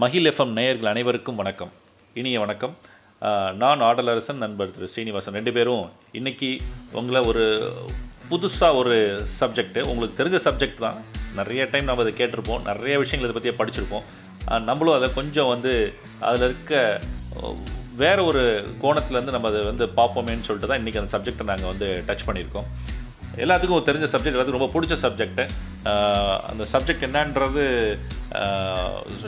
மகிழ் எஃப்எம் நேயர்கள் அனைவருக்கும் வணக்கம், இனிய வணக்கம். நான் ஆடலரசன், நண்பர் திரு ஸ்ரீனிவாசன், ரெண்டு பேரும் இன்றைக்கி உங்களை ஒரு புதுசாக ஒரு சப்ஜெக்ட்டு, உங்களுக்கு தெரிஞ்ச சப்ஜெக்ட் தான், நிறைய டைம் நம்ம அதை கேட்டிருப்போம், நிறைய விஷயங்கள் இதை பற்றியே படிச்சிருப்போம். நம்மளும் அதை கொஞ்சம் அதில் இருக்க வேறு ஒரு கோணத்துலேருந்து நம்ம அதை பார்ப்போமேன்னு சொல்லிட்டு தான் இன்றைக்கி அந்த சப்ஜெக்டை நாங்கள் டச் பண்ணியிருக்கோம். எல்லாத்துக்கும் தெரிஞ்ச சப்ஜெக்ட், எல்லாத்துக்கும் ரொம்ப பிடிச்ச சப்ஜெக்ட்டு. அந்த சப்ஜெக்ட் என்னன்றது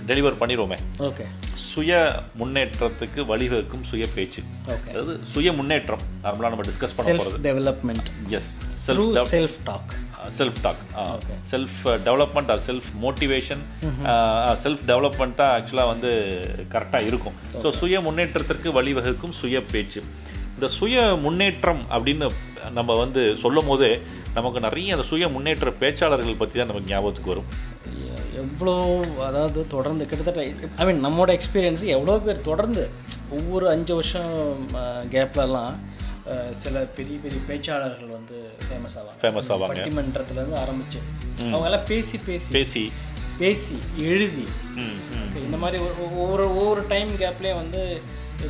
டெலிவர் பண்ணிடுவோமே. ஓகே, சுய முன்னேற்றத்துக்கு வழிவகுக்கும் சுய பேச்சு. அதாவது சுய முன்னேற்றம் நார்மலாக நம்ம டிஸ்கஸ் பண்ண போகிறது development. Yes, self talk, self talk, self development or self motivation, self development தான் ஆக்சுவலாக கரெக்டாக இருக்கும். ஸோ சுய முன்னேற்றத்திற்கு வழிவகுக்கும் சுய பேச்சு. இந்த சுய முன்னேற்றம் அப்படின்னு நம்ம சொல்லும் போதே நமக்கு நிறைய அந்த சுய முன்னேற்ற பேச்சாளர்கள் பற்றி தான் நமக்கு ஞாபகத்துக்கு வரும். எவ்வளோ, அதாவது தொடர்ந்து கிட்டத்தட்ட நம்மளோட எக்ஸ்பீரியன்ஸு எவ்வளோ பேர் தொடர்ந்து ஒவ்வொரு 5 வருஷம் கேப்லலாம் சில பெரிய பெரிய பேச்சாளர்கள் ஃபேமஸ் ஆவாங்க. பட்டிமன்றத்துலேருந்து ஆரம்பிச்சு அவங்கெல்லாம் பேசி எழுதி இந்த மாதிரி ஒவ்வொரு டைம் கேப்லேயே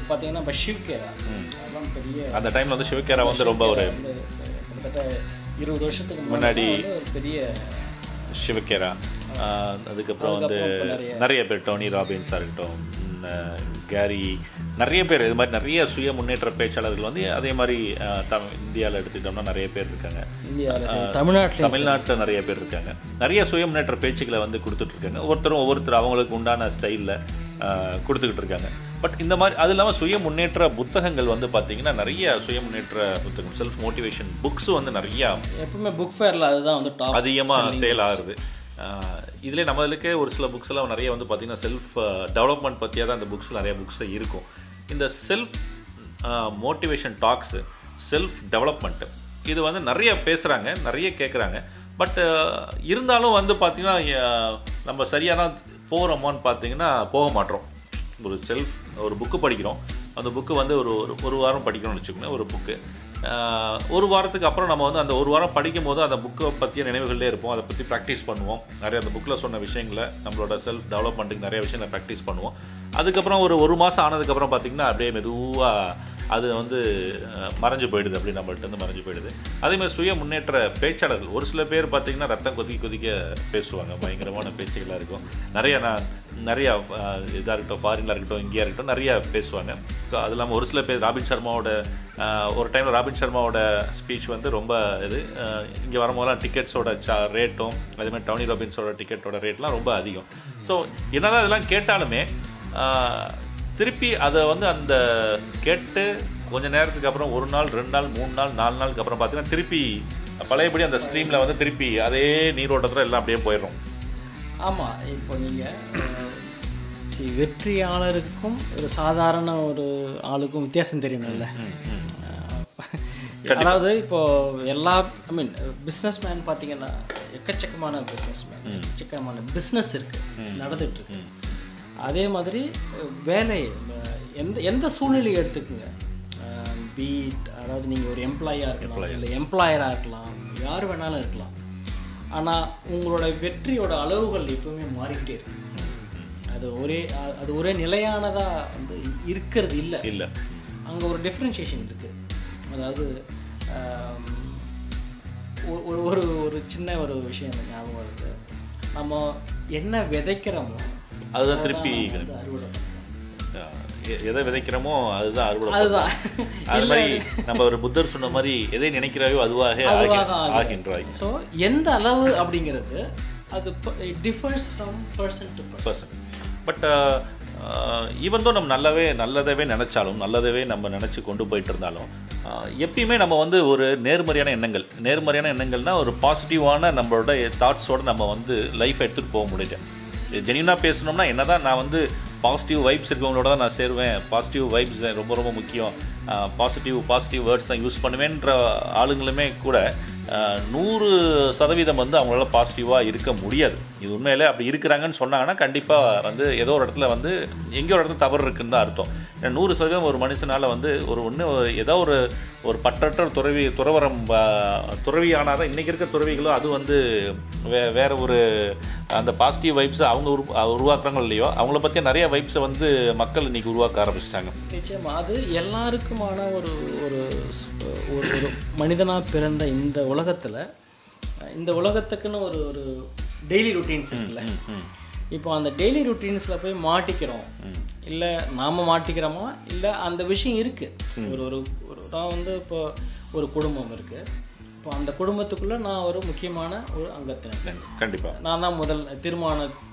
பார்த்தீங்கன்னா இப்போ சிவகேரா, அதெல்லாம் பெரிய, அந்த டைமில் சிவகேரா ரொம்ப ஒரு கிட்டத்தட்ட 20 வருஷத்துக்கு முன்னாடி பெரிய சிவகேரா. அதுக்கப்புறம் நிறைய பேர், டோனி ராபின்ஸாக இருக்கட்டும், கேரி, நிறைய பேர் இது மாதிரி நிறைய சுய முன்னேற்ற பேச்சாளர்கள் அதே மாதிரி இந்தியாவில் எடுத்துக்கிட்டோம்னா நிறைய பேர் இருக்காங்க. தமிழ்நாட்டில் நிறைய பேர் இருக்காங்க, நிறைய சுய முன்னேற்ற பேச்சுக்களை கொடுத்துட்ருக்காங்க. ஒவ்வொருத்தரும் அவங்களுக்கு உண்டான ஸ்டைலில் கொடுத்துக்கிட்டு இருக்காங்க. பட் இந்த மாதிரி அது இல்லாமல் சுய முன்னேற்ற புத்தகங்கள் பார்த்தீங்கன்னா நிறைய சுய முன்னேற்ற புத்தகம், செல்ஃப் மோட்டிவேஷன் புக்ஸ் நிறையா எப்பவுமே புக் ஃபேரில் அதுதான் அதிகமாக சேல் ஆகுது. இதில் நம்மளுக்கே ஒரு சில புக்ஸ் எல்லாம் நிறைய பார்த்தீங்கன்னா செல்ஃப் டெவலப்மெண்ட் பற்றியாக தான் அந்த புக்ஸ் நிறைய புக்ஸில் இருக்கும். இந்த self motivation talks, self development, இது நிறைய பேசுகிறாங்க, நிறைய கேட்குறாங்க. பட் இருந்தாலும் பார்த்தீங்கன்னா நம்ம சரியான போகிறோமான்னு பார்த்தீங்கன்னா போக மாட்டோம். ஒரு புக்கு படிக்கிறோம், அந்த புக்கு ஒரு வாரம் படிக்கணும்னு வச்சுக்கோங்களேன். ஒரு புக்கு ஒரு வாரத்துக்கு அப்புறம் நம்ம அந்த ஒரு வாரம் படிக்கும் போது அந்த புக்கை பற்றிய நினைவுகளே இருப்போம். அதை பற்றி ப்ராக்டிஸ் பண்ணுவோம், நிறைய அந்த புக்கில் சொன்ன விஷயங்களை நம்மளோட செல்ஃப் டெவலப்மெண்ட்டுக்கு நிறைய விஷயங்களை ப்ராக்டிஸ் பண்ணுவோம். அதுக்கப்புறம் ஒரு மாதம் ஆனதுக்கப்புறம் பார்த்திங்கன்னா அப்படியே மெதுவாக அது மறைஞ்சு போயிடுது, அப்படி நம்மள்ட்ட மறைஞ்சு போயிடுது. அதேமாதிரி சுய முன்னேற்ற பேச்சாளர்கள் ஒரு சில பேர் பார்த்திங்கன்னா ரத்தம் கொதிக்க பேசுவாங்க, பயங்கரமான பேச்சுகளாக இருக்கும். நிறையா இதாக இருக்கட்டும், ஃபாரின்லாம் இருக்கட்டும், இங்கேயா இருக்கட்டும், நிறையா பேசுவாங்க. அது இல்லாமல் ஒரு சில பேர் ராபின் சர்மாவோட ஒரு டைமில் ராபின் சர்மாவோட ஸ்பீச் ரொம்ப இது, இங்கே வரும்போதெல்லாம் டிக்கெட்ஸோட ரேட்டும் அதேமாதிரி டவுனி ராபின்ஸோட டிக்கெட்டோட ரேட்லாம் ரொம்ப அதிகம். ஸோ என்னதான் இதெல்லாம் கேட்டாலுமே திருப்பி அதை அந்த கேட்டு கொஞ்ச நேரத்துக்கு அப்புறம் 1 நாள் 2 நாள் 3 நாள் 4 நாளுக்கு அப்புறம் பார்த்தீங்கன்னா திருப்பி பழையபடி அந்த ஸ்ட்ரீமில் திருப்பி அதே நீரோட்டத்தில் எல்லாம் அப்படியே போயிடும். ஆமாம், இப்போ நீங்கள் வெற்றியாளருக்கும் ஒரு சாதாரண ஒரு ஆளுக்கும் வித்தியாசம் தெரியணும்ல. அதாவது இப்போது எல்லா பிஸ்னஸ் மேன் பார்த்தீங்கன்னா எக்கச்சக்கமான பிஸ்னஸ் மேன், எக்கச்சக்கமான பிஸ்னஸ் இருக்குது, நடந்துகிட்ருக்கு. அதே மாதிரி வேலை எந்த சூழ்நிலையை எடுத்துக்குங்க, பீட் அதாவது நீங்கள் ஒரு எம்ப்ளாயாக இருக்கலாம், இல்லை எம்ப்ளாயராக இருக்கலாம், யார் வேணாலும் இருக்கலாம். ஆனால் உங்களோட வெற்றியோட அளவுகள் எப்பவுமே மாறிக்கிட்டே இருக்கு. அது ஒரே நிலையானதாக இருக்கிறது இல்லை, அங்கே ஒரு டிஃப்ரென்ஷியேஷன் இருக்குது. அதாவது ஒரு ஒரு சின்ன ஒரு விஷயம் ஞாபகம் வருது, நம்ம என்ன விதைக்கிறோமோ அதுதான் திருப்பி அறுவடை, எதை விதைக்கிறோமோ அதுதான் அறுவடை. அதுதான் அது மாதிரி நம்ம ஒரு புத்தர் சொன்ன மாதிரி எதை நினைக்கிறாயோ அதுவாக ஆகின்றாய். ஸோ எந்த அளவு அப்படிங்கிறது அது differs from person to person. But even though நம்ம நல்லதவே நினச்சாலும், நல்லதவே நம்ம நினச்சி கொண்டு போயிட்டு இருந்தாலும் எப்பயுமே நம்ம ஒரு நேர்மறையான எண்ணங்கள்னால் ஒரு பாசிட்டிவான நம்மளோட தாட்ஸோடு நம்ம லைஃப் எடுத்துகிட்டு போக முடியல. ஜெனியூனாக பேசணும்னா என்ன தான் நான் பாசிட்டிவ் வைப்ஸ் இருக்கவங்களோட தான் நான் சேருவேன், பாசிட்டிவ் வைப்ஸ் ரொம்ப ரொம்ப முக்கியம், பாசிட்டிவ் வேர்ட்ஸ் தான் யூஸ் பண்ணுவேன்ற ஆளுங்களுமே கூட 100% வந்து அவங்களால பாசிட்டிவாக இருக்க முடியாது. இது உண்மையிலே அப்படி இருக்கிறாங்கன்னு சொன்னாங்கன்னா கண்டிப்பாக வந்து ஏதோ ஒரு இடத்துல வந்து எங்கேயோ ஒரு இடத்துல தவறு இருக்குன்னு தான் அர்த்தம். ஏன்னா 100% ஒரு மனுஷனால் வந்து ஒரு ஒன்று ஏதோ ஒரு பற்றற்ற துறவியானால் தான் இன்றைக்கி இருக்க துறவிகளோ அது வந்து வேறு ஒரு அந்த பாசிட்டிவ் வைப்ஸை அவங்க உருவாக்குறாங்களோ இல்லையோ அவங்கள பற்றிய நிறைய வைப்ஸை வந்து மக்கள் இன்றைக்கி உருவாக்க ஆரம்பிச்சிட்டாங்க. நிச்சயமாக அது எல்லாருக்குமான ஒரு ஒரு ஒரு மனிதனாக பிறந்த இந்த உலகத்தில் இந்த உலகத்துக்குன்னு ஒரு ஒரு டெய்லி ரொட்டீன்ஸ் இருக்குல்ல. இப்போ அந்த டெய்லி ரொட்டீன்ஸில் போய் மாட்டிக்கிறோம் இல்லை நாம் மாட்டிக்கிறோமா இல்லை அந்த விஷயம் இருக்குது. ஒரு ஒரு நான் வந்து இப்போ ஒரு குடும்பம் இருக்குது. இப்போ அந்த குடும்பத்துக்குள்ளே நான் ஒரு முக்கியமான ஒரு அங்கத்தினர். கண்டிப்பாக நான் தான் முதல்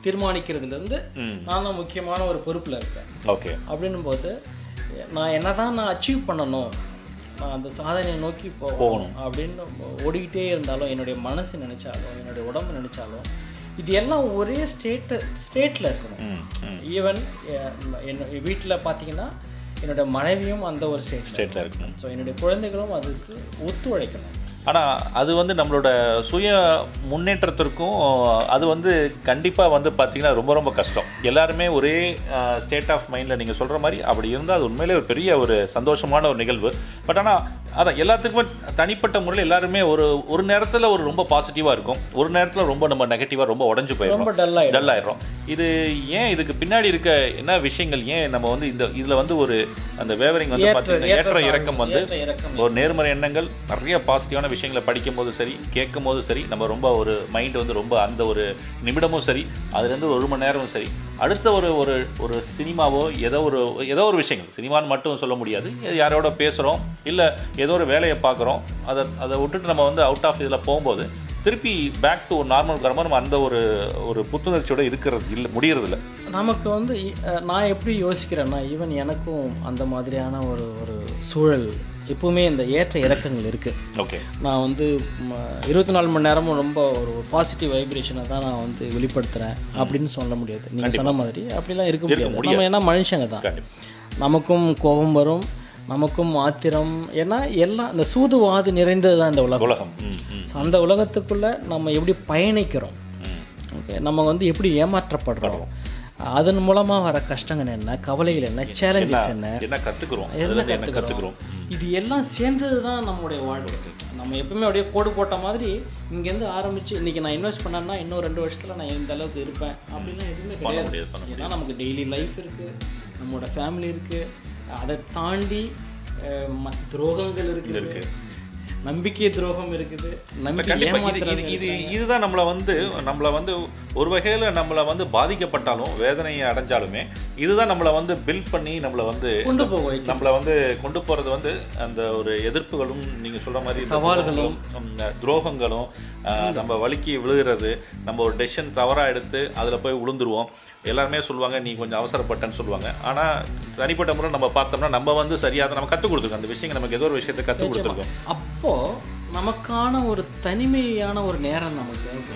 தீர்மானிக்கிறதுலேருந்து நான் தான் முக்கியமான ஒரு பொறுப்பில் இருக்கேன். ஓகே அப்படின்னும் போது நான் என்ன தான் நான் அச்சீவ் பண்ணணும் அந்த சாதனையை நோக்கி போகணும் அப்படின்னு ஓடிக்கிட்டே இருந்தாலும் என்னுடைய மனசு நினச்சாலும் என்னுடைய உடம்பு நினச்சாலும் இது எல்லாம் ஒரே ஸ்டேட்டில் இருக்கணும். ஈவன் என் வீட்டில் பார்த்தீங்கன்னா என்னோட மனைவியும் அந்த ஒரு ஸ்டேட்டில் இருக்கணும். ஸோ என்னுடைய குழந்தைகளும் அதுக்கு ஒத்துழைக்கணும். ஆனால் அது வந்து நம்மளோட சுய முன்னேற்றத்திற்கும் அது வந்து கண்டிப்பாக வந்து பார்த்திங்கன்னா ரொம்ப ரொம்ப கஷ்டம். எல்லாருமே ஒரே ஸ்டேட் ஆஃப் மைண்டில் நீங்கள் சொல்கிற மாதிரி அப்படி இருந்தால் அது உண்மையிலே ஒரு பெரிய ஒரு சந்தோஷமான ஒரு நிகழ்வு. பட் ஆனால் அதான் எல்லாத்துக்குமே தனிப்பட்ட முறையில் எல்லாருமே ஒரு ஒரு நேரத்தில் ஒரு ரொம்ப பாசிட்டிவாக இருக்கும், ஒரு நேரத்தில் ரொம்ப நம்ம நெகட்டிவாக ரொம்ப உடஞ்சி போயிடும், ரொம்ப டல்லாயிடும். இது ஏன் இதுக்கு பின்னாடி இருக்க என்ன விஷயங்கள், ஏன் நம்ம வந்து இந்த இதில் வந்து ஒரு அந்த வேவரிங் வந்து பார்த்திங்கன்னா ஏற்ற இறக்கம் வந்து ஒரு நேர்மறை எண்ணங்கள் நிறைய பாசிட்டிவான விஷயங்களை படிக்கும் போது சரி கேட்கும் போது சரி நம்ம ரொம்ப ஒரு மைண்ட் வந்து ரொம்ப அந்த ஒரு நிமிடமும் சரி அதுலேருந்து ஒரு மணி நேரமும் சரி அடுத்த ஒரு ஒரு ஒரு சினிமாவோ ஏதோ ஒரு விஷயங்கள் சினிமான்னு மட்டும் சொல்ல முடியாது, யாரோட பேசுகிறோம் இல்லை ஏதோ ஒரு வேலையை பார்க்குறோம் அதை விட்டுட்டு நம்ம வந்து அவுட் ஆஃப் இதில் போகும்போது திருப்பி பேக் டு ஒரு நார்மல் கிராமம் நம்ம அந்த ஒரு ஒரு புத்துணர்ச்சியோடு இருக்கிறது இல்லை முடியறதில்ல. நமக்கு வந்து நான் எப்படி யோசிக்கிறேன்னா ஈவன் எனக்கும் அந்த மாதிரியான ஒரு ஒரு சூழல் எப்போவுமே இந்த ஏற்ற இறக்கங்கள் இருக்குது. ஓகே நான் வந்து 24 மணி நேரமும் ரொம்ப ஒரு பாசிட்டிவ் வைப்ரேஷனை தான் நான் வந்து வெளிப்படுத்துகிறேன் அப்படின்னு சொல்ல முடியாது. நீங்கள் சொன்ன மாதிரி அப்படிலாம் இருக்க முடியாது. நம்ம ஏன்னா மனுஷங்க தான், நமக்கும் கோபம் வரும், நமக்கும் ஆத்திரம், ஏன்னா எல்லாம் இந்த சூதுவாது நிறைந்தது தான் இந்த உலகம். ஸோ அந்த உலகத்துக்குள்ளே நம்ம எப்படி பயணிக்கிறோம், ஓகே நம்ம வந்து எப்படி ஏமாற்றப்படுறோம், அதன் மூலமாக வர கஷ்டங்கள் என்ன, கவலைகள் என்ன, சேலஞ்சஸ் என்ன, கற்றுக்கிறோம், இது எல்லாம் சேர்ந்தது தான் நம்மளுடைய வாழ்க்கை. நம்ம எப்பவுமே அப்படியே கோடு போட்ட மாதிரி இங்கேருந்து ஆரம்பித்து இன்றைக்கி நான் இன்வெஸ்ட் பண்ணேன்னா இன்னும் 2 வருஷத்தில் நான் இந்த அளவுக்கு இருப்பேன் அப்படின்னா எதுவுமே கிடையாது. ஏன்னா நமக்கு டெய்லி லைஃப் இருக்குது, நம்மளோட ஃபேமிலி இருக்குது, அதை தாண்டி துரோகங்கள் இருக்குது, நம்பிக்கை துரோகம் இருக்குது. இதுதான் நம்மளை வந்து ஒரு வகையில் நம்மளை வந்து பாதிக்கப்பட்டாலும் வேதனையை அடைஞ்சாலுமே இதுதான் நம்மளை வந்து பில்ட் பண்ணி நம்மளை வந்து கொண்டு போகிறது வந்து அந்த ஒரு எதிர்ப்புகளும் நீங்கள் சொல்கிற மாதிரி சவால்களும் துரோகங்களும் நம்ம வலிக்கு விழுகிறது. நம்ம ஒரு டெசிஷன் தவறாக எடுத்து அதில் போய் விழுந்துருவோம். எல்லாருமே சொல்லுவாங்க நீ கொஞ்சம் அவசரப்பட்டேன்னு சொல்லுவாங்க. ஆனால் தனிப்பட்ட முறை நம்ம பார்த்தோம்னா நம்ம வந்து சரியாக நம்ம கற்றுக் கொடுத்துருக்கோம், அந்த விஷயங்கள் நமக்கு ஏதோ ஒரு விஷயத்தை கற்றுக் கொடுத்துருக்கோம். அப்போது நமக்கான ஒரு தனிமையான ஒரு நேரம் நமக்கு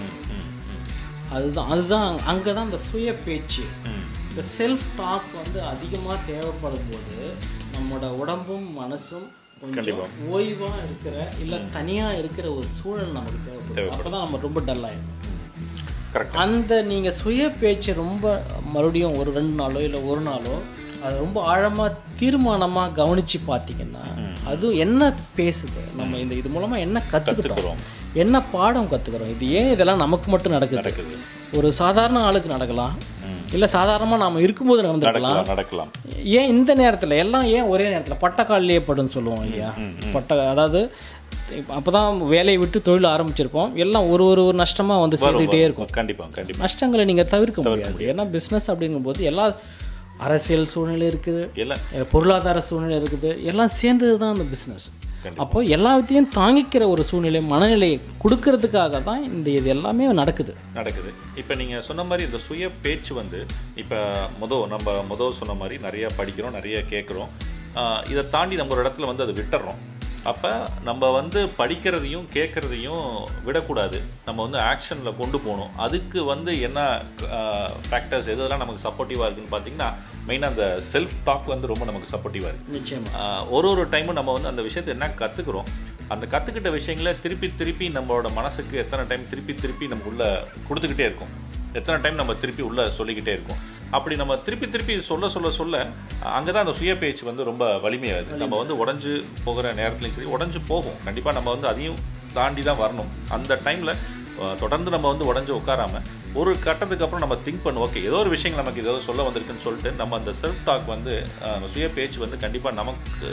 அதுதான் அங்கே தான் இந்த சுய பேச்சு இந்த செல்ஃப் டாக் வந்து அதிகமாக தேவைப்படும் போது நம்மளோட உடம்பும் மனசும் ஓய்வாக இருக்கிற இல்லை தனியாக இருக்கிற ஒரு சூழல் நமக்கு தேவைப்படும். அப்போ தான் நம்ம ரொம்ப டல்லாகிடும். அந்த நீங்கள் சுய பேச்சு ரொம்ப மறுபடியும் ஒரு 2 நாளோ இல்லை ஒரு நாளோ அது ரொம்ப ஆழமாக தீர்மானமாக கவனித்து பார்த்தீங்கன்னா அது என்ன பேசுது, நம்ம இது மூலமாக என்ன கற்றுக்கிறோம், என்ன பாடம் கற்றுக்கிறோம், இது ஏன் இதெல்லாம் நமக்கு மட்டும் நடக்குது, ஒரு சாதாரண ஆளுக்கு நடக்கலாம், இல்லை சாதாரணமாக நாம் இருக்கும்போது நடக்கலாம், ஏன் இந்த நேரத்தில் எல்லாம் ஏன் ஒரே நேரத்தில் பட்டக்காலிலே படுன்னு சொல்லுவோம் இல்லையா. அதாவது அப்போ தான் வேலையை விட்டு தொழில் ஆரம்பிச்சிருப்போம், எல்லாம் ஒரு ஒரு நஷ்டமாக வந்து சேர்ந்துகிட்டே இருக்கும். கண்டிப்பாக நஷ்டங்களை நீங்கள் தவிர்க்க முடியாது. ஏன்னா பிஸ்னஸ் அப்படிங்கும்போது எல்லா அரசியல் சூழ்நிலை இருக்குது, எல்லாம் பொருளாதார சூழ்நிலை இருக்குது, எல்லாம் சேர்ந்தது தான் அந்த பிஸ்னஸ். அப்போது எல்லாத்தையும் தாங்கிக்கிற ஒரு சூழ்நிலை மனநிலையை கொடுக்கறதுக்காக தான் இந்த இது எல்லாமே நடக்குது. இப்போ நீங்கள் சொன்ன மாதிரி இந்த சுய பேச்சு வந்து இப்போ நம்ம சொன்ன மாதிரி நிறையா படிக்கிறோம், நிறையா கேட்குறோம், இதை தாண்டி நம்ம ஒரு இடத்துல வந்து அதை விட்டுறோம். அப்போ நம்ம வந்து படிக்கிறதையும் கேட்குறதையும் விடக்கூடாது, நம்ம வந்து ஆக்ஷனில் கொண்டு போகணும். அதுக்கு வந்து என்ன ஃபேக்டர்ஸ் எதுலாம் நமக்கு சப்போர்ட்டிவாக இருக்குதுன்னு பார்த்தீங்கன்னா மெயினாக அந்த செல்ஃப் டாக் வந்து ரொம்ப நமக்கு சப்போர்ட்டிவாக இருக்குது. நிச்சயமாக ஒரு டைமும் நம்ம வந்து அந்த விஷயத்தை என்ன கற்றுக்குறோம், அந்த கற்றுக்கிட்ட விஷயங்களை திருப்பி திருப்பி நம்மளோட மனசுக்கு எத்தனை டைம் திருப்பி திருப்பி நம்ம உள்ளே கொடுத்துக்கிட்டே இருக்கோம், எத்தனை டைம் நம்ம திருப்பி உள்ளே சொல்லிக்கிட்டே இருக்கோம். அப்படி நம்ம திருப்பி திருப்பி சொல்ல சொல்ல சொல்ல அங்கே தான் அந்த சுய பேச்சு வந்து ரொம்ப வலிமையாகுது. நம்ம வந்து உடஞ்சி போகிற நேரத்துலையும் சரி உடஞ்சி போகும் கண்டிப்பாக, நம்ம வந்து அதையும் தாண்டி தான் வரணும். அந்த டைமில் தொடர்ந்து நம்ம வந்து உடஞ்சி உட்காராமல் ஒரு கட்டத்துக்கு அப்புறம் நம்ம திங்க் பண்ணுவோம், ஓகே ஏதோ ஒரு விஷயங்கள் நமக்கு ஏதோ சொல்ல வந்திருக்குன்னு சொல்லிட்டு நம்ம அந்த செல்ஃப் டாக் வந்து சுய பேச்சு வந்து கண்டிப்பாக நமக்கு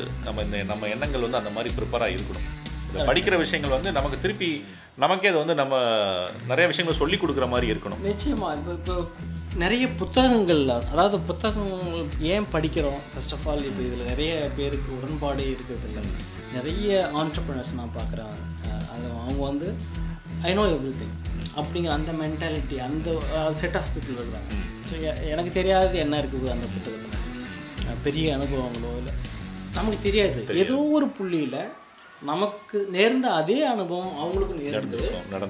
நம்ம எண்ணங்கள் வந்து அந்த மாதிரி ப்ரிப்பேராக இருக்கணும். படிக்கிற விஷயங்கள் வந்து நமக்கு திருப்பி நமக்கே அது வந்து நம்ம நிறைய விஷயங்களை சொல்லி கொடுக்குற மாதிரி இருக்கணும். நிச்சயமா இப்போ நிறைய புத்தகங்கள், அதாவது புத்தகங்கள் ஏன் படிக்கிறோம் ஃபர்ஸ்ட் ஆஃப் ஆல், இப்போ இதில் நிறைய பேருக்கு உடன்பாடு இருக்கிறது இல்லை. நிறைய ஆண்டர்ப்ரனர்ஸ் நான் பார்க்குறேன், அது அவங்க வந்து ஐ நோ எவ்ரி திங் அப்படிங்கிற அந்த மென்டாலிட்டி, அந்த செட் ஆஃப் பீப்புள் இருக்கிறாங்க. ஸோ எனக்கு தெரியாதது என்ன இருக்குது அந்த புத்தகத்தில், பெரிய அனுபவங்களோ இல்லை நமக்கு தெரியாது, ஏதோ ஒரு புள்ளியில் நமக்கு நேர்ந்த அதே அனுபவம் அவங்களுக்கும் நேர்ந்து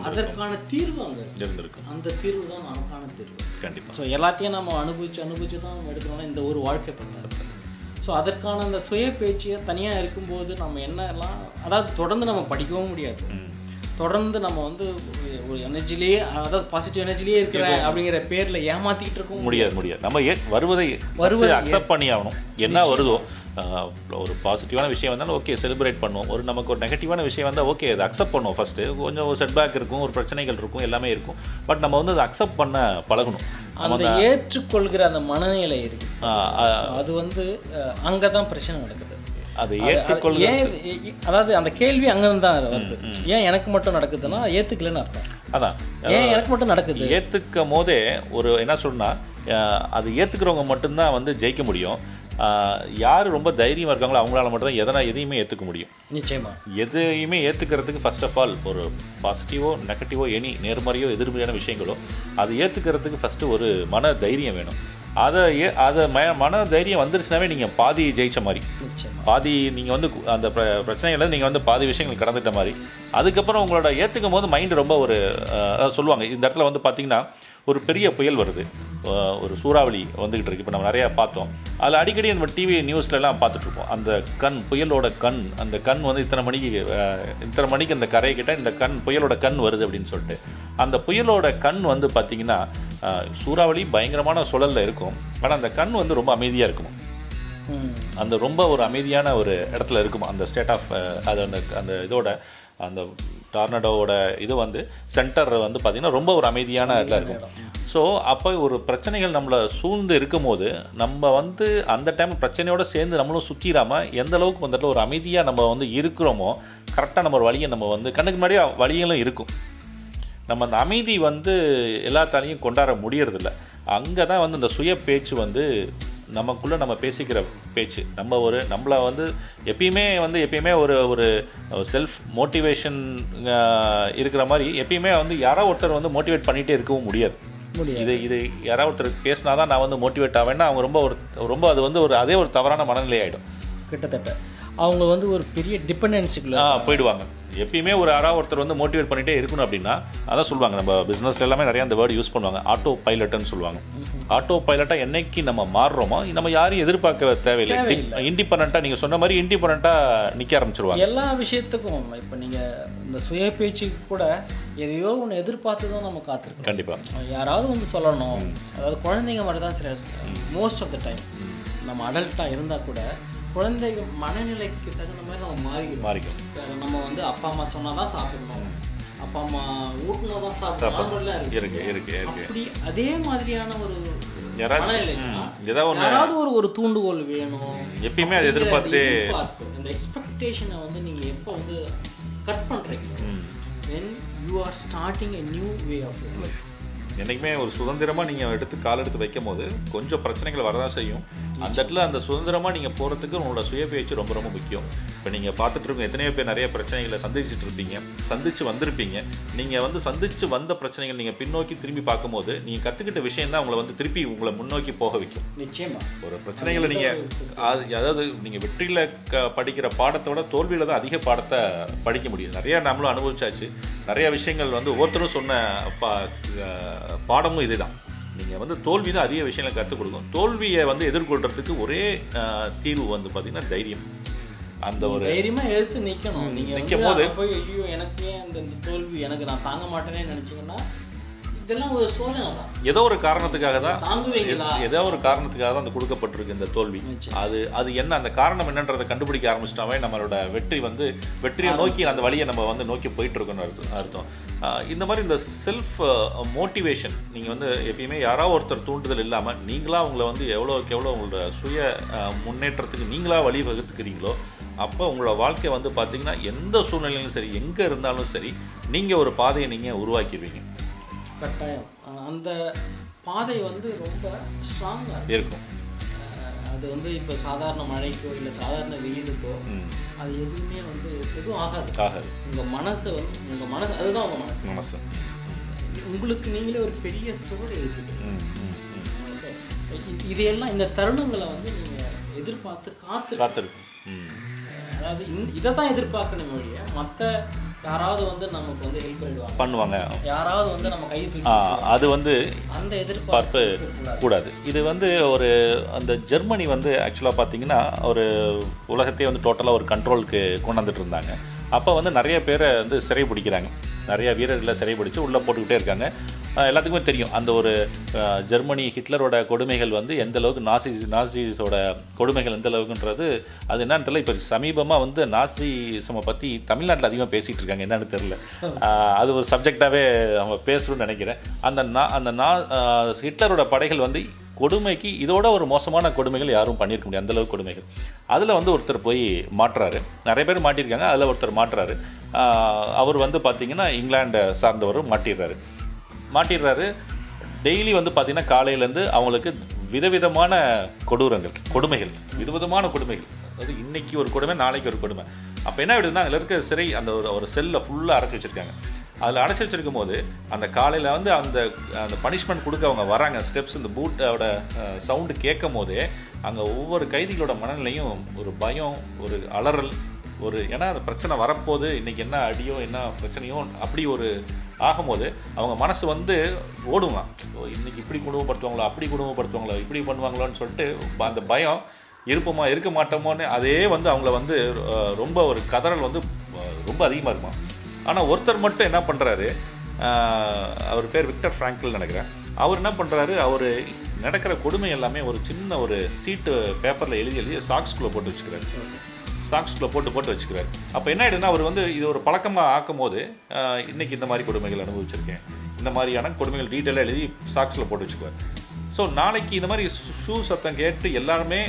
அதற்கான தீர்வு அங்கே இருந்திருக்கு. அந்த தீர்வு தான் நமக்கான தீர்வு கண்டிப்பாக. ஸோ எல்லாத்தையும் நம்ம அனுபவிச்சு தான் நம்ம எடுக்கிறோம்னா இந்த ஒரு வாழ்க்கை பண்ண. ஸோ அதற்கான அந்த சுய பேச்சியை தனியாக இருக்கும்போது நம்ம என்ன எல்லாம், அதாவது தொடர்ந்து நம்ம படிக்கவும் முடியாது, தொடர்ந்து நம்ம வந்து ஒரு எனர்ஜிலேயே, அதாவது பாசிட்டிவ் எனர்ஜிலேயே இருக்கிறேன் அப்படிங்கிற பேரில் ஏமாற்றிக்கிட்டு இருக்கோம் முடியாது. நம்ம வருவதை அக்செப்ட் பண்ணி ஆகணும். என்ன வருதோ ஒரு பாசிட்டிவான விஷயம் வந்தாலும் ஓகே செலிப்ரேட் பண்ணுவோம், ஒரு நமக்கு ஒரு நெகட்டிவான விஷயம் வந்தால் ஓகே அதை அக்செப்ட் பண்ணுவோம். ஃபஸ்ட்டு கொஞ்சம் ஒரு செட்பேக் இருக்கும், ஒரு பிரச்சனைகள் இருக்கும், எல்லாமே இருக்கும், பட் நம்ம வந்து அதை அக்செப்ட் பண்ண பழகணும். அந்த ஏற்றுக்கொள்கிற அந்த மனநிலை இருக்கு, அது வந்து அங்கே தான் பிரச்சனை நடக்குது. அது ஏற்றுக்கொள்ள, அதாவது அந்த கேள்வி அங்கேருந்து தான் வருது, ஏன் எனக்கு மட்டும் நடக்குதுன்னா ஏற்றுக்கலன்னு அர்த்தம். அதான் ஏன் எனக்கு மட்டும் நடக்குது, ஏற்றுக்கும் போதே ஒரு என்ன சொன்னால் அது ஏற்றுக்கிறவங்க மட்டும்தான் வந்து ஜெயிக்க முடியும். யார் ரொம்ப தைரியமாக இருக்காங்களோ அவங்களால மட்டும்தான் எதையுமே ஏற்றுக்க முடியும். நிச்சயமாக எதையுமே ஏற்றுக்கிறதுக்கு ஃபர்ஸ்ட் ஆஃப் ஆல் ஒரு பாசிட்டிவோ நெகட்டிவோ எனி நேர்மறையோ எதிர்மறையான விஷயங்களோ அது ஏற்றுக்கிறதுக்கு ஃபஸ்ட்டு ஒரு மன தைரியம் வேணும். அதை மன தைரியம் வந்துருச்சுனாவே நீங்கள் பாதி ஜெயித்த மாதிரி, பாதி நீங்கள் வந்து அந்த பிரச்சனைகளை நீங்கள் வந்து பாதி விஷயங்கள் கடந்துட்ட மாதிரி. அதுக்கப்புறம் உங்களோட ஏற்றுக்கும் போது மைண்டு ரொம்ப ஒரு சொல்லுவாங்க, இந்த இடத்துல வந்து பார்த்திங்கன்னா ஒரு பெரிய புயல் வருது, ஒரு சூறாவளி வந்துக்கிட்டு இருக்குது. இப்போ நம்ம நிறையா பார்த்தோம், அதில் அடிக்கடி நம்ம டிவி நியூஸ்லலாம் பார்த்துட்ருப்போம். அந்த கண், புயலோட கண், அந்த கண் வந்து இத்தனை மணிக்கு அந்த கரைக்கிட்ட இந்த கண், புயலோட கண் வருது அப்படின்னு சொல்லிட்டு. அந்த புயலோட கண் வந்து பார்த்திங்கன்னா சூறாவளி பயங்கரமான சுழலில் இருக்கும், ஆனால் அந்த கண் வந்து ரொம்ப அமைதியாக இருக்கும். அந்த ரொம்ப ஒரு அமைதியான ஒரு இடத்துல இருக்கும் அந்த ஸ்டேட் ஆஃப் அது அந்த இதோட அந்த டார்னடோவோட இது வந்து சென்டர் வந்து பார்த்திங்கன்னா ரொம்ப ஒரு அமைதியான இதாக இருக்கும். ஸோ அப்போ ஒரு பிரச்சனைகள் நம்மளை சூழ்ந்து இருக்கும் போது நம்ம வந்து அந்த டைம் பிரச்சனையோடு சேர்ந்து நம்மளும் சுற்றிடாமல் எந்த அளவுக்கு வந்துட்டு ஒரு அமைதியாக நம்ம வந்து இருக்கிறோமோ கரெக்டாக நம்ம ஒரு வழியை நம்ம வந்து கண்ணுக்கு முன்னாடியே வழிகளும் இருக்கும். நம்ம அந்த அமைதி வந்து எல்லாத்தாலையும் கொண்டாட முடியறதில்ல. அங்கே தான் வந்து இந்த சுய பேச்சு வந்து நமக்குள்ளே நம்ம பேசிக்கிற பேச்சு, நம்மளை வந்து எப்பயுமே ஒரு ஒரு செல்ஃப் மோட்டிவேஷன் இருக்கிற மாதிரி எப்பயுமே வந்து யாரோ ஒருத்தர் வந்து மோட்டிவேட் பண்ணிகிட்டே இருக்கவும் முடியாது. இது யாரோ ஒருத்தர் பேசினா தான் நான் வந்து மோட்டிவேட் ஆவேன்னா அவங்க ரொம்ப அது வந்து அதே ஒரு தவறான மனநிலை ஆகிடும். கிட்டத்தட்ட அவங்க வந்து ஒரு பெரிய டிபெண்டன்சிக்குள்ள போயிடுவாங்க. எப்பயுமே ஒரு யாராவது ஒருத்தர் வந்து மோட்டிவேட் பண்ணிகிட்டே இருக்கணும் அப்படின்னா அதான் சொல்லுவாங்க. நம்ம பிஸ்னஸ்ல எல்லாமே நிறையா அந்த வேர்டு யூஸ் பண்ணுவாங்க, ஆட்டோ பைலட்டுன்னு சொல்லுவாங்க. ஆட்டோ பைலட்டாக என்னைக்கு நம்ம மாறுறோமோ நம்ம யாரையும் எதிர்பார்க்க தேவையில்லை. இண்டிபெண்ட்டாக நீங்கள் சொன்ன மாதிரி இண்டிபெண்ட்டாக நிற்க ஆரம்பிச்சிருவாங்க எல்லா விஷயத்துக்கும். இப்போ நீங்கள் இந்த சுய பேச்சுக்கு கூட எதையோ ஒன்று எதிர்பார்த்துதான் நம்ம காத்திருக்கோம். கண்டிப்பாக யாராவது வந்து சொல்லணும், அதாவது குழந்தைங்க மட்டும் தான் சரி. மோஸ்ட் ஆஃப் த டைம் நம்ம அடல்ட்டாக இருந்தால் கூட குழந்தைங்க மனநிலைக்கு தகுந்த மாதிரி நம்ம மாறிக்கணும். நம்ம வந்து அப்பா அம்மா சொன்னால் தான் சாப்பிடணும், அப்பா அம்மா ஊட்டினா தான் சாப்பிடணும் இருக்கு. அப்படி அதே மாதிரியான ஒரு யாராவது ஒரு தூண்டுகோல் வேணும். எப்பயுமே அது எதிர்பார்த்து அந்த எக்ஸ்பெக்டேஷனை வந்து நீங்கள் எப்போ வந்து கட் பண்ணுறீங்க, when you are starting a new way of life. என்றைக்குமே ஒரு சுதந்திரமாக நீங்கள் காலெடுத்து வைக்கும் போது கொஞ்சம் பிரச்சனைகள் வரதான் செய்யும். அந்த இடத்துல அந்த சுதந்திரமாக நீங்கள் போகிறதுக்கு உங்களோட சுய பேச்சு ரொம்ப ரொம்ப முக்கியம். இப்போ நீங்கள் பார்த்துட்ருக்கோம் எத்தனையோ பேர் நிறைய பிரச்சனைகளை சந்திச்சுட்டு இருப்பீங்க, சந்தித்து வந்திருப்பீங்க. நீங்கள் வந்து சந்தித்து வந்த பிரச்சனைகள் நீங்கள் பின்னோக்கி திரும்பி பார்க்கும்போது நீங்கள் கற்றுக்கிட்ட விஷயம் தான் உங்களை வந்து திருப்பி உங்களை முன்னோக்கி போக வைக்கும். நிச்சயமாக ஒரு பிரச்சனைகளை நீங்கள் அதாவது நீங்கள் வெற்றியில் படிக்கிற பாடத்தோட தோல்வியில் தான் அதிக பாடத்தை படிக்க முடியும். நிறையா நம்மளும் அனுபவிச்சாச்சு, நிறையா விஷயங்கள் வந்து ஒவ்வொருத்தரும் சொன்ன பாடமும் இதுதான். நீங்கள் வந்து தோல்வி தான் அதிக விஷயங்களை கற்றுக் கொடுக்கும். தோல்வியை வந்து எதிர்கொள்கிறதுக்கு ஒரே தீர்வு வந்து பார்த்திங்கன்னா தைரியம். அந்த ஒரு தைரியமா எடுத்து நிக்கணும். நீங்க நிக்கும் போது போய் ஐயோ எனக்கு அந்த தோல்வி எனக்கு நான் தாங்க மாட்டேன்னு நினைச்சீங்கன்னா இதெல்லாம் ஒரு சோதனை. ஏதோ ஒரு காரணத்துக்காக தான் தாங்குவீங்களா? ஏதோ ஒரு காரணத்துக்காக தான் அந்த கொடுக்கப்பட்டிருக்கு இந்த தோல்வி. அது அது என்ன அந்த காரணம் என்னன்றதை கண்டுபிடிக்க ஆரம்பிச்சிட்டாவே நம்மளோட வெற்றி வந்து வெற்றியை நோக்கி அந்த வழியை நம்ம வந்து நோக்கி போயிட்டு இருக்கோம்னு அர்த்தம். இந்த மாதிரி இந்த செல்ஃப் மோட்டிவேஷன் நீங்கள் வந்து எப்பயுமே யாராவது ஒருத்தர் தூண்டுதல் இல்லாமல் நீங்களாக உங்களை வந்து எவ்வளோக்கு எவ்வளோ உங்களோட சுய முன்னேற்றத்துக்கு நீங்களாக வழிவகுத்துக்கிறீங்களோ அப்போ உங்களோட வாழ்க்கை வந்து பார்த்திங்கன்னா எந்த சூழ்நிலையிலும் சரி எங்கே இருந்தாலும் சரி நீங்கள் ஒரு பாதையை நீங்கள் உருவாக்கிடுவீங்க கட்டாயம். அந்த பாதை வந்து ரொம்ப ஸ்ட்ராங்காக இருக்கும். அது வந்து இப்போ சாதாரண மழைக்கோ இல்லை சாதாரண வெயிலுக்கோ அது எதுவுமே வந்து எதுவும் ஆகாது. உங்கள் மனசை வந்து உங்கள் மனசு அதுதான் உங்கள் மனசு உங்களுக்கு நீங்களே ஒரு பெரிய சுவர் இருக்குது. இதையெல்லாம் இந்த தருணங்களை வந்து நீங்கள் எதிர்பார்த்து காத்திருக்கும். அதாவது இதை தான் எதிர்பார்க்கணும் இல்லையா? மற்ற யாராவது வந்து நமக்கு வந்து ஹெல்ப் பண்ணுவாங்க யாராவது வந்து நம்ம கையை அது வந்து அந்த எதிர்பார்ப்பு கூடாது. இது வந்து ஒரு அந்த ஜெர்மனி வந்து ஆக்சுவலாக பார்த்தீங்கன்னா ஒரு உலகத்தையே வந்து டோட்டலாக ஒரு கண்ட்ரோலுக்கு கொண்டாந்துட்டு இருந்தாங்க. அப்போ வந்து நிறைய பேரை வந்து சிறை பிடிக்கிறாங்க, நிறைய வீரர்களை சிறை பிடிச்சி உள்ளே போட்டுக்கிட்டே இருக்காங்க. எல்லாத்துக்குமே தெரியும் அந்த ஒரு ஜெர்மனி ஹிட்லரோட கொடுமைகள் வந்து எந்தளவுக்கு நாசிஸோட கொடுமைகள் எந்த அளவுக்குன்றது. அது என்னன்னு தெரியல. இப்போ சமீபமாக வந்து நாசிசமை பற்றி தமிழ்நாட்டில் அதிகமாக பேசிகிட்டு இருக்காங்க, என்னன்னு தெரில. அது ஒரு சப்ஜெக்டாகவே அவங்க பேசணும்னு நினைக்கிறேன். அந்த ஹிட்லரோட படைகள் வந்து கொடுமைக்கு இதோட ஒரு மோசமான கொடுமைகள் யாரும் பண்ணியிருக்க முடியாது அந்தளவுக்கு கொடுமைகள். அதில் வந்து ஒருத்தர் போய் மாட்டுறாரு, நிறைய பேர் மாட்டியிருக்காங்க, அதில் ஒருத்தர் மாட்டுறாரு. அவர் வந்து பார்த்திங்கன்னா இங்கிலாண்டை சார்ந்தவர் மாட்டிடுறாரு. டெய்லி வந்து பார்த்திங்கன்னா காலையிலேருந்து அவங்களுக்கு விதவிதமான கொடுமைகள். அதாவது இன்றைக்கி ஒரு கொடுமை, நாளைக்கு ஒரு கொடுமை. அப்போ என்ன ஆகிடுதுன்னா அதில் இருக்க சிறை அந்த ஒரு செல்லை ஃபுல்லாக அடைச்சி வச்சுருக்காங்க. அதில் அடைச்சி வச்சுருக்கும் போது அந்த காலையில் வந்து அந்த அந்த பனிஷ்மெண்ட் கொடுக்க அவங்க வராங்க, ஸ்டெப்ஸ் இந்த பூட்டோட சவுண்டு கேட்கும் போதே அங்கே ஒவ்வொரு கைதிகளோட மனநிலையும் ஒரு பயம், ஒரு அலறல், ஒரு ஏன்னா அந்த பிரச்சனை வரப்போது, இன்றைக்கி என்ன அடியோ என்ன பிரச்சனையோ அப்படி ஒரு ஆகும்போது அவங்க மனசு வந்து ஓடுவான். இன்றைக்கி இப்படி குடும்பப்படுத்துவாங்களோ, அப்படி குடும்பப்படுத்துவாங்களோ, இப்படி பண்ணுவாங்களோன்னு சொல்லிட்டு அந்த பயம், இருப்போமா இருக்க மாட்டோமோன்னு அதே வந்து அவங்கள வந்து ரொம்ப ஒரு கதறல் வந்து ரொம்ப அதிகமாக இருக்குமா. ஆனால் ஒருத்தர் மட்டும் என்ன பண்ணுறாரு, அவர் பேர் விக்டர் ஃப்ராங்கல் நினைக்கிறேன், அவர் என்ன பண்ணுறாரு, அவர் நடக்கிற கொடுமை எல்லாமே ஒரு சின்ன ஒரு சீட்டு பேப்பரில் எழுதி சாக்ஸ்குள்ளே போட்டு வச்சுக்கிறாரு, போட்டு வச்சுக்கிறாரு. அப்போ என்ன ஆகிடுதுன்னா அவர் வந்து இது ஒரு பழக்கமாக ஆக்கும் போது இன்றைக்கி இந்த மாதிரி கொடுமைகள் அனுபவிச்சிருக்கேன், இந்த மாதிரியான கொடுமைகள் டீட்டெயிலாக எழுதி சாக்ஸில் போட்டு வச்சுக்குவார். ஸோ நாளைக்கு இந்த மாதிரி ஷூ சத்தம் கேட்டு எல்லாருமே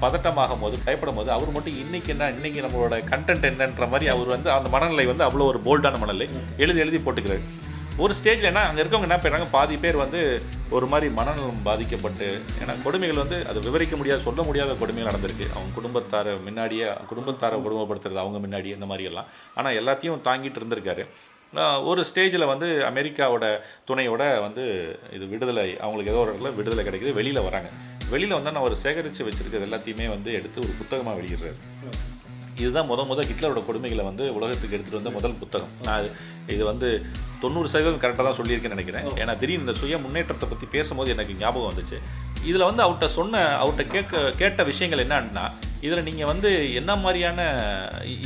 பதட்டமாகும் போது, பயப்படும் போது அவர் மட்டும் இன்றைக்கி என்ன, இன்றைக்கி நம்மளோட கண்டென்ட் என்னன்ற மாதிரி அவர் வந்து அந்த மனநிலை வந்து அவ்வளோ ஒரு போல்டான மனநிலை எழுதி போட்டுக்கிறாரு. ஒரு ஸ்டேஜில் ஏன்னா அங்கே இருக்கவங்க என்ன போயிடுறாங்க, பாதி பேர் வந்து ஒரு மாதிரி மனநலம் பாதிக்கப்பட்டு, ஏன்னா கொடுமைகள் வந்து அது விவரிக்க முடியாது, சொல்ல முடியாத கொடுமைகள் நடந்திருக்கு. அவங்க குடும்பத்தாரை முன்னாடியே குடும்பப்படுத்துறது அவங்க முன்னாடியே இந்த மாதிரியெல்லாம். ஆனால் எல்லாத்தையும் தாங்கிட்டு இருந்திருக்காரு. ஒரு ஸ்டேஜில் வந்து அமெரிக்காவோட துணையோட வந்து இது விடுதலை, அவங்களுக்கு ஏதோ ஒரு இடத்துல விடுதலை கிடைக்கிது, வெளியில் வராங்க. வெளியில் வந்தால் நான் ஒரு சேகரித்து வச்சுருக்கிறது எல்லாத்தையுமே வந்து எடுத்து ஒரு புத்தகமாக வெளியிடுறாரு. இதுதான் முதல் ஹிட்லரோட கொடுமைகளை வந்து உலகத்துக்கு எடுத்துகிட்டு வந்த முதல் புத்தகம். நான் இது வந்து 90% கரெக்டாக தான் சொல்லியிருக்கேன்னு நினைக்கிறேன். ஏன்னா திடீர்னு இந்த சுய முன்னேற்றத்தை பற்றி பேசும்போது எனக்கு ஞாபகம் வந்துச்சு. இதில் வந்து அவர்கிட்ட கேட்ட விஷயங்கள் என்னன்னா, இதில் நீங்கள் வந்து என்ன மாதிரியான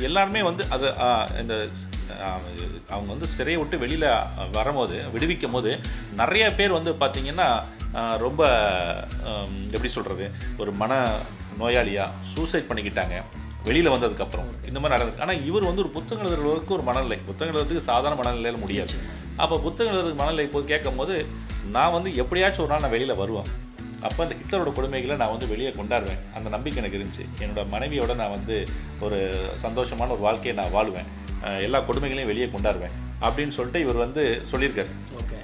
எல்லாருமே வந்து அது இந்த அவங்க வந்து சிறையை விட்டு வெளியில் வரும்போது விடுவிக்கும் போது நிறைய பேர் வந்து பார்த்திங்கன்னா ரொம்ப எப்படி சொல்கிறது, ஒரு மன நோயாளியாக சூசைட் பண்ணிக்கிட்டாங்க வெளியில் வந்ததுக்கப்புறம். இந்த மாதிரி நடந்தது. ஆனால் இவர் வந்து ஒரு புத்தகம் எழுதுறவருக்கு ஒரு மனநிலை, புத்தகம் எழுதுறதுக்கு சாதாரண மனநிலையில் முடியாது. அப்போ புத்தகம் எழுதுறதுக்கு மனநிலை போது கேட்கும் போது நான் வந்து எப்படியாச்சும் ஒரு நாள் நான் வெளியில் வருவேன், அப்போ அந்த ஹிட்லரோட கொடுமைகளை நான் வந்து வெளியே கொண்டாடுவேன், அந்த நம்பிக்கை எனக்கு இருந்துச்சு. என்னோடய மனைவியோட நான் வந்து ஒரு சந்தோஷமான ஒரு வாழ்க்கையை நான் வாழ்வேன், எல்லா கொடுமைகளையும் வெளியே கொண்டாடுவேன் அப்படின்னு சொல்லிட்டு இவர் வந்து சொல்லியிருக்காரு. ஓகே.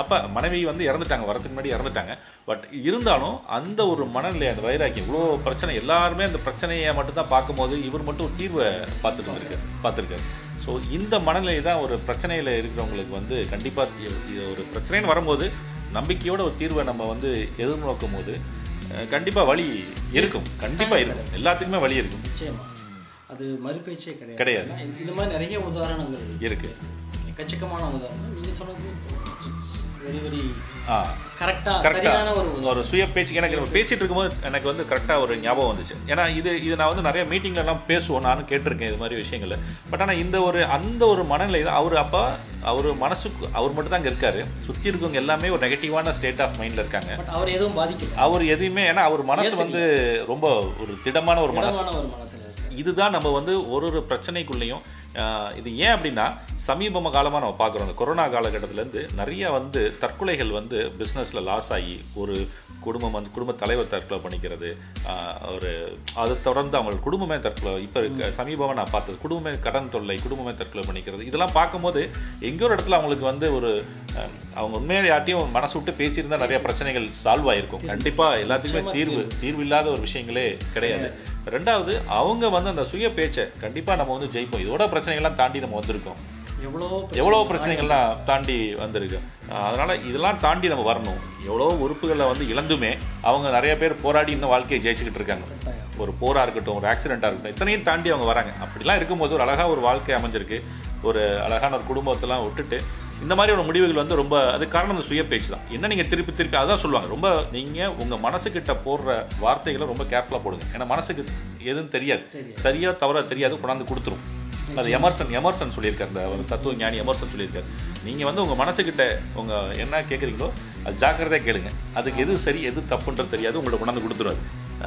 அப்போ மனைவி வந்து இறந்துட்டாங்க, வரத்துக்கு முன்னாடி இறந்துட்டாங்க. பட் இருந்தாலும் அந்த ஒரு மனநிலை, அந்த வைராக்கியம், இவ்வளோ பிரச்சனை, எல்லாருமே அந்த பிரச்சனையை மட்டும்தான் பார்க்கும்போது இவர் மட்டும் ஒரு தீர்வை பார்த்துருக்காரு. ஸோ இந்த மனநிலை தான் ஒரு பிரச்சனையில் இருக்கிறவங்களுக்கு வந்து கண்டிப்பாக ஒரு பிரச்சனைன்னு வரும்போது நம்பிக்கையோட ஒரு தீர்வை நம்ம வந்து எதிர்நோக்கும் போது கண்டிப்பாக வழி இருக்கும். கண்டிப்பாக இருக்கும், எல்லாத்துக்குமே வழி இருக்கும். நிச்சயமாக அது மறுபேச்சே கிடையாது. இந்த மாதிரி நிறைய உதாரணங்கள் இருக்குது, எக்கச்சக்கமான உதாரணம். நீங்கள் சொன்னது very, very கரெக்டாக ஒரு சுய பேச்சு. எனக்கு நம்ம பேசிகிட்டு இருக்கும்போது எனக்கு வந்து கரெக்டாக ஒரு ஞாபகம் வந்துச்சு. ஏன்னா இது நான் வந்து நிறைய மீட்டிங்லலாம் பேசுவோம், நானும் கேட்டிருக்கேன் இது மாதிரி விஷயங்கள். பட் ஆனால் இந்த ஒரு அந்த மனநிலை தான் அவர் அப்போ அவர் மனசுக்கு அவர் மட்டும் தான் அங்கே இருக்காரு. சுற்றி இருக்கவங்க எல்லாமே ஒரு நெகட்டிவான ஸ்டேட் ஆஃப் மைண்டில் இருக்காங்க. அவர் எதுவும் பாதிக்கல, அவர் எதுவுமே. ஏன்னா அவர் மனசு வந்து ரொம்ப ஒரு திடமான ஒரு மனசு. இதுதான் நம்ம வந்து ஒரு பிரச்சனைக்குள்ளேயும் இது ஏன் அப்படின்னா சமீப காலமாக நம்ம பார்க்குறோம். இந்த கொரோனா காலகட்டத்திலேருந்து நிறையா வந்து தற்கொலைகள் வந்து பிஸ்னஸில் லாஸ் ஆகி ஒரு குடும்பம் வந்து குடும்ப தலைவர் தற்கொலை பண்ணிக்கிறது, ஒரு அதை தொடர்ந்து அவங்க குடும்பமே தற்கொலை. இப்போ இருக்க சமீபமாக நான் பார்த்தது குடும்பமே கடன் தொல்லை, குடும்பமே தற்கொலை பண்ணிக்கிறது. இதெல்லாம் பார்க்கும்போது எங்கேயோ ஒரு இடத்துல அவங்களுக்கு வந்து ஒரு அவங்க உண்மையாக யார்ட்டையும் மனசு விட்டு பேசியிருந்தால் நிறையா பிரச்சனைகள் சால்வ் ஆகிருக்கும். கண்டிப்பாக எல்லாத்துக்குமே தீர்வு இல்லாத ஒரு விஷயங்களே கிடையாது. ரெண்டாவது அவங்க வந்து அந்த சுய பேச்சை கண்டிப்பாக நம்ம வந்து ஜெயிப்போம். இதோட பிரச்சனைகள்லாம் தாண்டி நம்ம வந்திருக்கோம், எவ்வளோ பிரச்சனைகள்லாம் தாண்டி வந்திருக்கு. அதனால் இதெல்லாம் தாண்டி நம்ம வரணும். எவ்வளோ உறுப்புகளை வந்து இழந்துமே அவங்க நிறைய பேர் போராடி இன்னும் வாழ்க்கையை ஜெயிச்சுக்கிட்டு இருக்காங்க. ஒரு போராக இருக்கட்டும், ஒரு ஆக்சிடெண்ட்டாக இருக்கட்டும், இத்தனையும் தாண்டி அவங்க வராங்க. அப்படிலாம் இருக்கும்போது ஒரு அழகாக ஒரு வாழ்க்கை அமைஞ்சிருக்கு, ஒரு அழகான ஒரு குடும்பத்தெல்லாம் விட்டுட்டு இந்த மாதிரி ஒரு முடிவுகள் வந்து ரொம்ப அது காரணம் இந்த சுய பேச்சு தான். என்ன நீங்கள் திருப்பி திருப்பி அதான் சொல்லுவாங்க, ரொம்ப நீங்கள் உங்கள் மனசுக்கிட்ட போடுற வார்த்தைகளை ரொம்ப கேர்ஃபுல்லாக போடுங்க. ஏன்னா மனசுக்கு எதுவும் தெரியாது, சரியாக தவறாக தெரியாது, கொண்டாந்து கொடுத்துரும். அது எமர்சன் சொல்லியிருக்காரு, அந்த ஒரு தத்துவ ஞானி எமர்சன் சொல்லியிருக்காரு. நீங்கள் வந்து உங்கள் மனசுக்கிட்ட உங்கள் என்ன கேட்குறீங்களோ அது ஜாக்கிரதையாக கேளுங்க. அதுக்கு எது சரி எது தப்புன்றது தெரியாது, உங்களை கொண்டாந்து கொடுத்துருவாரு.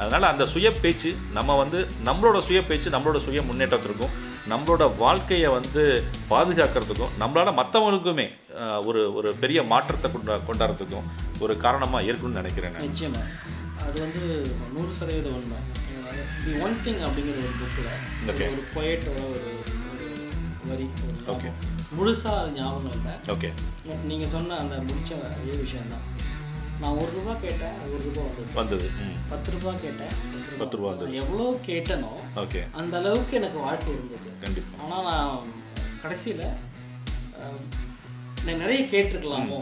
அதனால் அந்த சுய பேச்சு நம்ம வந்து நம்மளோட சுய பேச்சு நம்மளோட சுய முன்னேற்றத்திற்கும் நம்மளோட வாழ்க்கையை வந்து பாதுகாக்கிறதுக்கும் நம்மளால் மற்றவங்களுக்குமே ஒரு ஒரு பெரிய மாற்றத்தை கொண்டாடுறதுக்கும் ஒரு காரணமாக இருக்குன்னு நினைக்கிறேன். நிச்சயமாக அது வந்து 100% உண்மை. தி ஒன் திங் அப்படிங்கிற ஒரு புக்கில் ஒரு போயட்டோட ஒரு வரி ஓகே முழுசாக அது ஞாபகம் இல்லை. ஓகே நீங்கள் சொன்ன அந்த முடிச்ச அதே விஷயந்தான். நான் ₹1 கேட்டேன், ₹1 வந்தது. ₹10 கேட்டேன், ₹10 வந்தது. எவ்வளோ கேட்டனோ ஓகே அந்த அளவுக்கு எனக்கு வாழ்க்கை இருந்தது. கண்டிப்பாக. ஆனால் நான் கடைசியில் நான் நிறைய கேட்டிருக்கலாமோ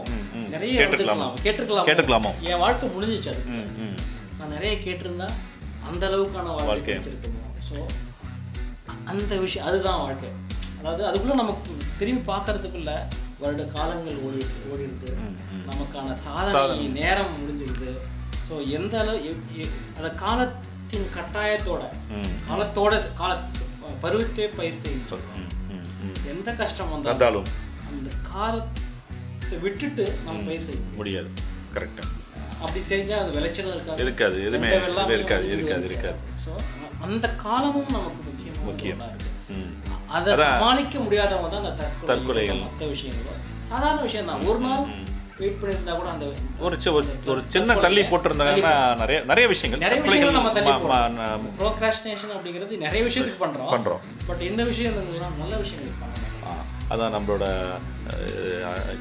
என் வாழ்க்கை முடிஞ்சிச்சு. அது நான் நிறைய கேட்டிருந்தா அந்த அளவுக்கான வாழ்க்கை வச்சிருக்கணும். ஸோ அந்த விஷயம் அதுதான் வாழ்க்கை. அதாவது அதுக்குள்ளே நமக்கு திரும்பி பார்க்கறதுக்குள்ள வருட காலங்கள் ஓடிடுது, நமக்கான சாதனை நேரம் முடிஞ்சிடுது. ஸோ எந்த அளவு அந்த காலத்தின் கட்டாயத்தோட கால பருவத்தை பயிர் செய்யும் சொல்றோம். எந்த கஷ்டம் வந்தாலும் அந்த காலத்தை விட்டுட்டு நம்ம பயிர் செய்ய முடியாது. கரெக்டா அப்படி செஞ்சால் அது விளைச்சல் இருக்காது, எதுவுமே இருக்காது. ஸோ அந்த காலமும் நமக்கு முக்கியமாக இருக்கு. அதை சமாளிக்க முடியாதவங்க தான் அந்த தற்கொலைகள் மற்ற விஷயங்கள் சாதாரண விஷயம் தான். ஒரு நாள் வெயிட் பண்ணியிருந்தா கூட அந்த ஒரு சின்ன தள்ளி போட்டிருந்தாங்கன்னா நிறைய விஷயங்கள் நம்ம தள்ளி ப்ரோக்ராஸ்டினேஷன் அப்படிங்கிறது நிறைய விஷயத்துக்கு பண்ணுறோம். பட் இந்த விஷயம் நல்ல விஷயங்களுக்கு பண்ணலாம். அதான் நம்மளோட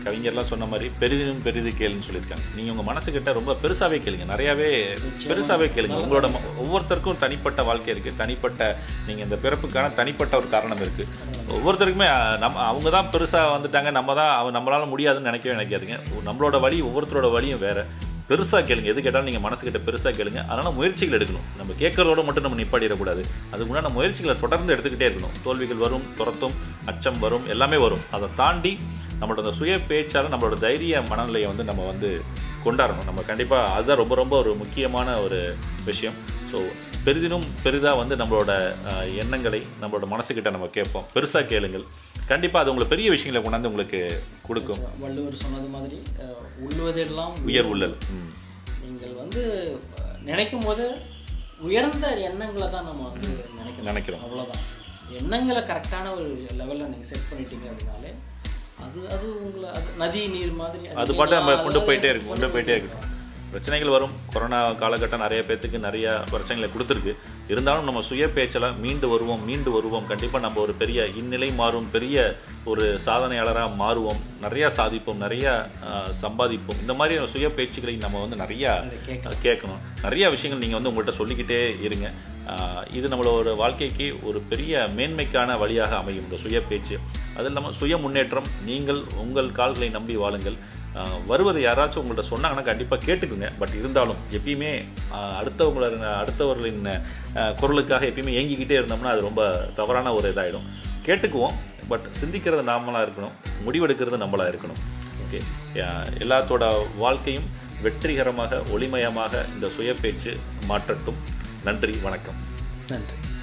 கவிஞர்லாம் சொன்ன மாதிரி பெரிதும் பெரிது கேளுன்னு சொல்லியிருக்காங்க. நீங்கள் உங்கள் மனசுக்கிட்ட ரொம்ப பெருசாகவே கேளுங்க, நிறையாவே பெருசாகவே கேளுங்க. உங்களோட ஒவ்வொருத்தருக்கும் தனிப்பட்ட வாழ்க்கை இருக்குது, தனிப்பட்ட நீங்கள் இந்த பிறப்புக்கான தனிப்பட்ட ஒரு காரணம் இருக்குது. ஒவ்வொருத்தருக்குமே அவங்க தான் பெருசாக வந்துட்டாங்க, நம்ம தான் நம்மளால முடியாதுன்னு நினைக்காதுங்க. நம்மளோட வழி ஒவ்வொருத்தரோட வழியும் வேறு. பெருசாக கேளுங்க, எது கேட்டாலும் நீங்கள் மனசுக்கிட்ட பெருசாக கேளுங்க. அதனால் முயற்சிகள் எடுக்கணும். நம்ம கேட்கறதோடு மட்டும் நம்ம நிப்பாடிடக்கூடாது. அதுக்குண்டான முயற்சிகளை தொடர்ந்து எடுத்துக்கிட்டே இருக்கணும். தோல்விகள் வரும், துரத்தும், அச்சம் வரும், எல்லாமே வரும். அதை தாண்டி நம்மளோட அந்த சுய பேச்சால் நம்மளோட தைரிய மனநிலையை வந்து நம்ம வந்து கொண்டாடணும். நம்ம கண்டிப்பாக அதுதான் ரொம்ப ரொம்ப ஒரு முக்கியமான ஒரு விஷயம். ஸோ பெரிதினும் பெரிதாக வந்து நம்மளோட எண்ணங்களை நம்மளோட மனசுக்கிட்ட நம்ம கேட்போம். பெருசாக கேளுங்கள், கண்டிப்பாக அது உங்களுக்கு பெரிய விஷயங்களை கொண்டாந்து உங்களுக்கு கொடுக்கும். வள்ளுவர் சொன்னது மாதிரி உள்ளுவதெல்லாம் உயர் உள்ளல். நீங்கள் வந்து நினைக்கும் போது உயர்ந்த எண்ணங்களை தான் நம்ம வந்து நினைக்கிறோம். அவ்வளோதான். எண்ணங்களை கரெக்டான ஒரு லெவலில் நீங்கள் செட் பண்ணிட்டீங்க அப்படின்னாலே அது அது உங்களை அது நதி நீர் மாதிரி அது பாட்டு நம்ம கொண்டு போயிட்டே இருக்கும். பிரச்சனைகள் வரும். கொரோனா காலகட்டம் நிறைய பேர்த்துக்கு நிறையா பிரச்சனைகளை கொடுத்துருக்கு. இருந்தாலும் நம்ம சுய பேச்செல்லாம் மீண்டு வருவோம். கண்டிப்பாக நம்ம ஒரு பெரிய இந்நிலை மாறும், பெரிய ஒரு சாதனையாளராக மாறுவோம், நிறையா சாதிப்போம், நிறையா சம்பாதிப்போம். இந்த மாதிரி சுய பேச்சுக்களை நம்ம வந்து நிறையா கேட்கணும். நிறையா விஷயங்கள் நீங்கள் வந்து உங்கள்கிட்ட சொல்லிக்கிட்டே இருங்க. இது நம்மளோட வாழ்க்கைக்கு ஒரு பெரிய மேன்மைக்கான வழியாக அமையும் இந்த சுய பேச்சு. அது இல்லாமல் சுய முன்னேற்றம். நீங்கள் உங்கள் கால்களை நம்பி வாழுங்கள். வருவது யாராச்சும் உங்கள்கிட்ட சொன்னாங்கன்னா கண்டிப்பாக கேட்டுக்குங்க. பட் இருந்தாலும் எப்பயுமே அடுத்தவர்களின் குரலுக்காக எப்பயுமே ஏங்கிக்கிட்டே இருந்தோம்னா அது ரொம்ப தவறான ஒரு இதாகிடும். கேட்டுக்குவோம், பட் சிந்திக்கிறது நாமளாக இருக்கணும், முடிவெடுக்கிறது நம்மளாக இருக்கணும். ஓகே, எல்லாத்தோட வாழ்க்கையும் வெற்றிகரமாக ஒளிமயமாக இந்த சுய பேச்சு மாற்றட்டும். நன்றி, வணக்கம். நன்றி.